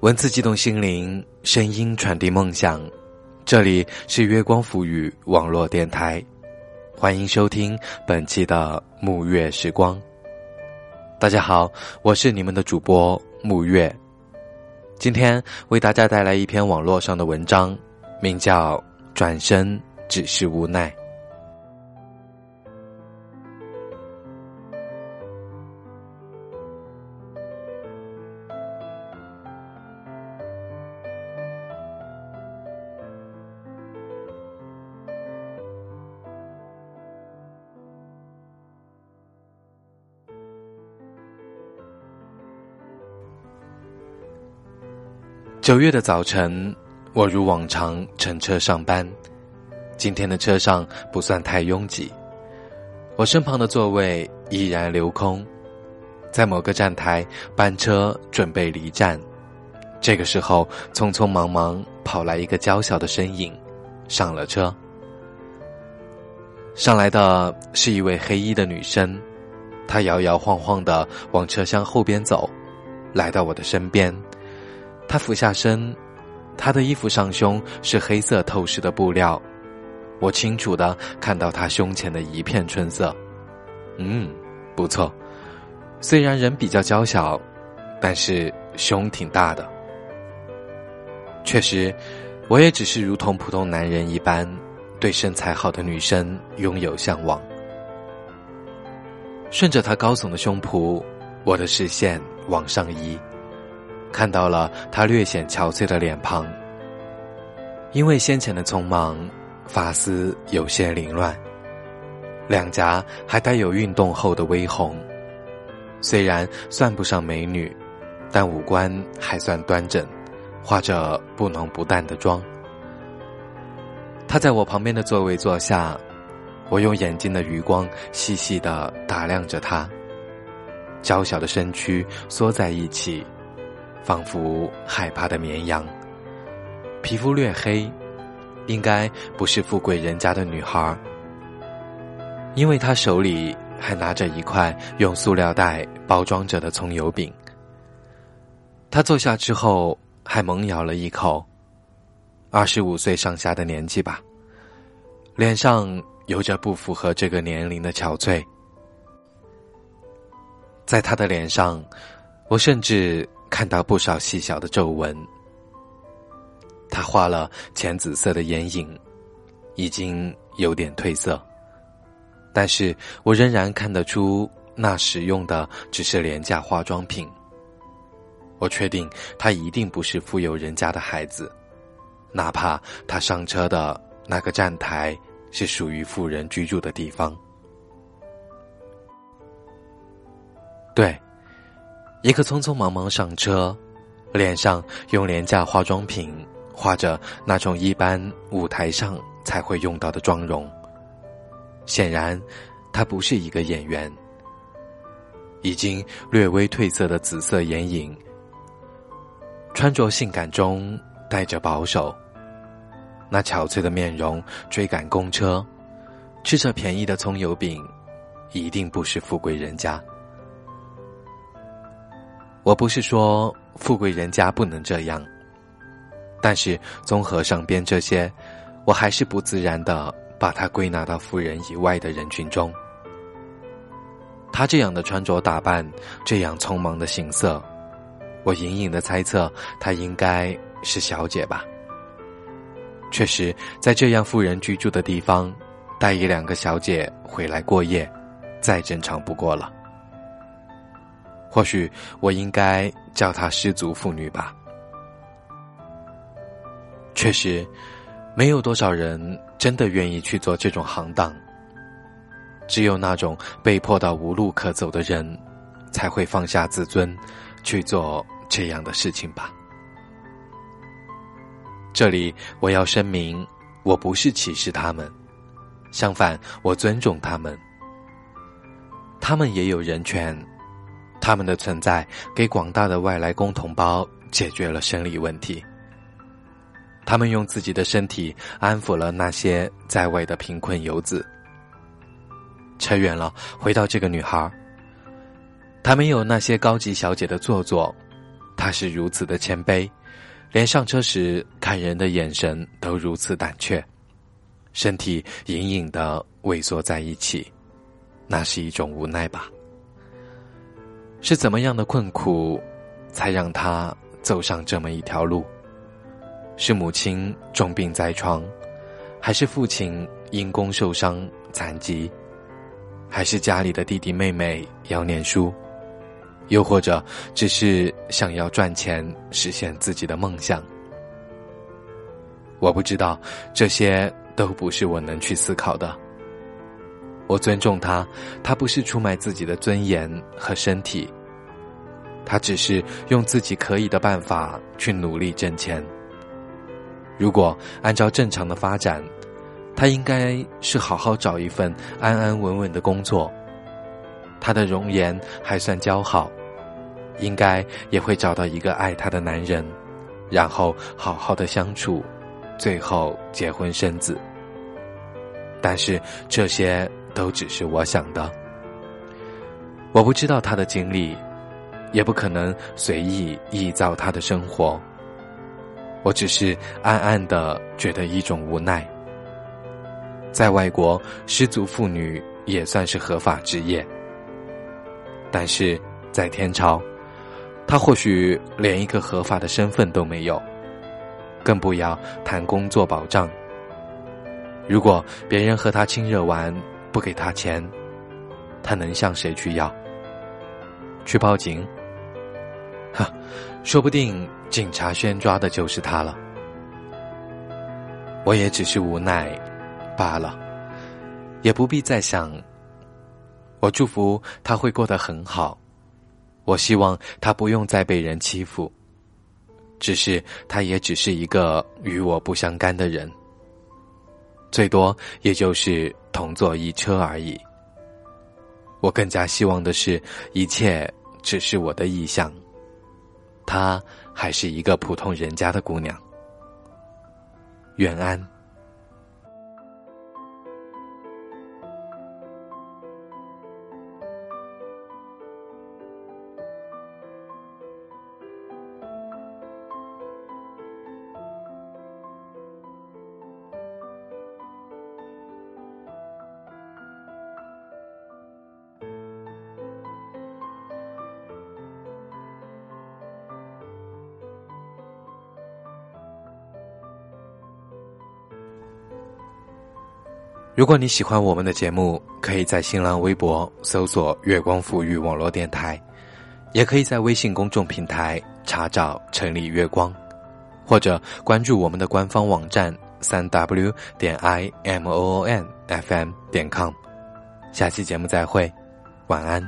文字激动心灵，声音传递梦想。这里是月光浮语网络电台，欢迎收听本期的沐月时光。大家好，我是你们的主播沐月，今天为大家带来一篇网络上的文章，名叫《转身只是无奈》。9月的早晨，我如往常乘车上班。今天的车上不算太拥挤，我身旁的座位依然留空。在某个站台，班车准备离站，这个时候匆匆忙忙跑来一个娇小的身影，上了车。上来的是一位黑衣的女生，她摇摇晃晃地往车厢后边走，来到我的身边。他俯下身，他的衣服上胸是黑色透视的布料，我清楚地看到他胸前的一片春色。不错，虽然人比较娇小，但是胸挺大的。确实，我也只是如同普通男人一般，对身材好的女生拥有向往。顺着他高耸的胸脯，我的视线往上移，看到了他略显憔悴的脸庞，因为先前的匆忙，发丝有些凌乱，两颊还带有运动后的微红。虽然算不上美女，但五官还算端正，化着不浓不淡的妆。他在我旁边的座位坐下，我用眼睛的余光细细地打量着他，娇小的身躯缩在一起，仿佛害怕的绵羊，皮肤略黑，应该不是富贵人家的女孩。因为她手里还拿着一块用塑料袋包装着的葱油饼。她坐下之后还猛咬了一口，25岁上下的年纪吧，脸上有着不符合这个年龄的憔悴。在她的脸上，我甚至看到不少细小的皱纹。他画了浅紫色的眼影，已经有点褪色，但是我仍然看得出那使用的只是廉价化妆品。我确定他一定不是富有人家的孩子，哪怕他上车的那个站台是属于富人居住的地方。对，一个匆匆忙忙上车，脸上用廉价化妆品画着那种一般舞台上才会用到的妆容。显然他不是一个演员。已经略微褪色的紫色眼影，穿着性感中带着保守，那憔悴的面容追赶公车，吃着便宜的葱油饼，一定不是富贵人家。我不是说富贵人家不能这样，但是综合上边这些，我还是不自然地把他归纳到富人以外的人群中。他这样的穿着打扮，这样匆忙的行色，我隐隐地猜测他应该是小姐吧。确实，在这样富人居住的地方，带一两个小姐回来过夜，再正常不过了。或许我应该叫她失足妇女吧。确实，没有多少人真的愿意去做这种行当，只有那种被迫到无路可走的人，才会放下自尊，去做这样的事情吧。这里我要声明，我不是歧视他们，相反，我尊重他们，他们也有人权。他们的存在给广大的外来工同胞解决了生理问题，他们用自己的身体安抚了那些在外的贫困游子。扯远了，回到这个女孩，她没有那些高级小姐的做作，他是如此的谦卑，连上车时看人的眼神都如此胆怯，身体隐隐地畏缩在一起，那是一种无奈吧。是怎么样的困苦才让他走上这么一条路？是母亲重病在床，还是父亲因公受伤残疾，还是家里的弟弟妹妹要念书，又或者只是想要赚钱实现自己的梦想？我不知道，这些都不是我能去思考的。我尊重他，他不是出卖自己的尊严和身体，他只是用自己可以的办法去努力挣钱。如果按照正常的发展，他应该是好好找一份安安稳稳的工作，他的容颜还算姣好，应该也会找到一个爱他的男人，然后好好的相处，最后结婚生子。但是这些都只是我想的，我不知道他的经历，也不可能随意臆造他的生活。我只是暗暗地觉得一种无奈。在外国，失足妇女也算是合法职业，但是在天朝，他或许连一个合法的身份都没有，更不要谈工作保障。如果别人和他亲热完不给他钱，他能向谁去要？去报警？说不定警察宣抓的就是他了。我也只是无奈罢了，也不必再想。我祝福他会过得很好，我希望他不用再被人欺负。只是他也只是一个与我不相干的人，最多也就是同坐一车而已。我更加希望的是，一切只是我的臆想，她还是一个普通人家的姑娘。远安。如果你喜欢我们的节目，可以在新浪微博搜索月光抚育网络电台，也可以在微信公众平台查找城里月光，或者关注我们的官方网站 3w.imoonfm.com。 下期节目再会，晚安。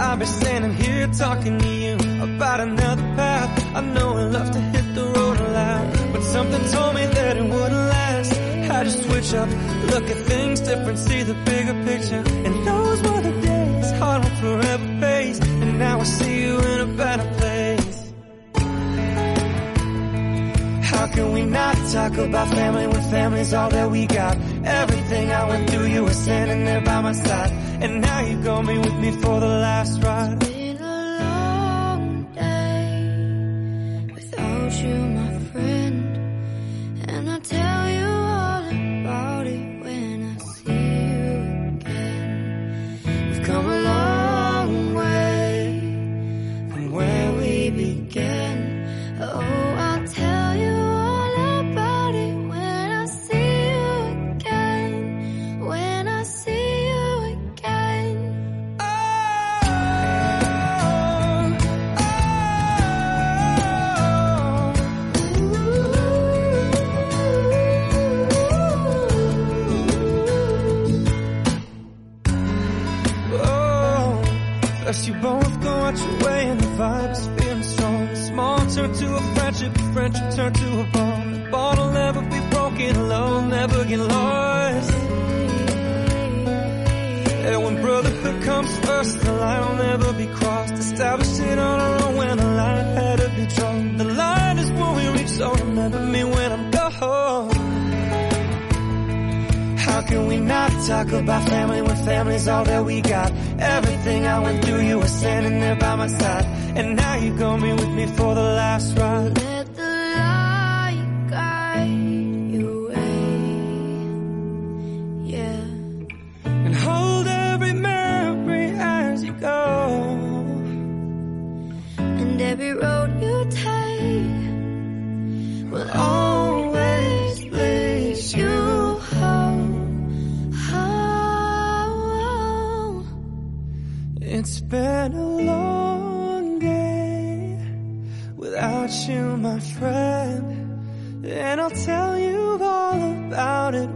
I've been standing here talking to you about another path. I know I love to hit the road aloud, but something told me that it wouldn't last. Had to switch up, look at things different, see the bigger picture. And those were the days, hard work forever pays. And now I see you in a better place. How can we not talk about family when family's all that we got? Everything I went through, you were standing there by my side. And now you gon' be with me for the last ride. It's been a long day without you, my friend. And I'll tell you all about it when I see you again. We've come a long way from where we began. Oh, I'll tell you all about it. turned to a friendship, friendship turned to a bond. The bond will never be broken, love will never get lost. And when brotherhood comes first, the line will never be crossed. Established it on our own when the line had to be drawn. The line is where we reach, so remember me when I'm gone. How can we not talk about family when family's all that we got? Everything I went through, you were standing there by my side. And now you're gonna be with me for the last ride. Let the light guide your way, yeah. And hold every memory as you go. And every road you take will always lead you home, home. It's been a long without you, my friend, and I'll tell you all about it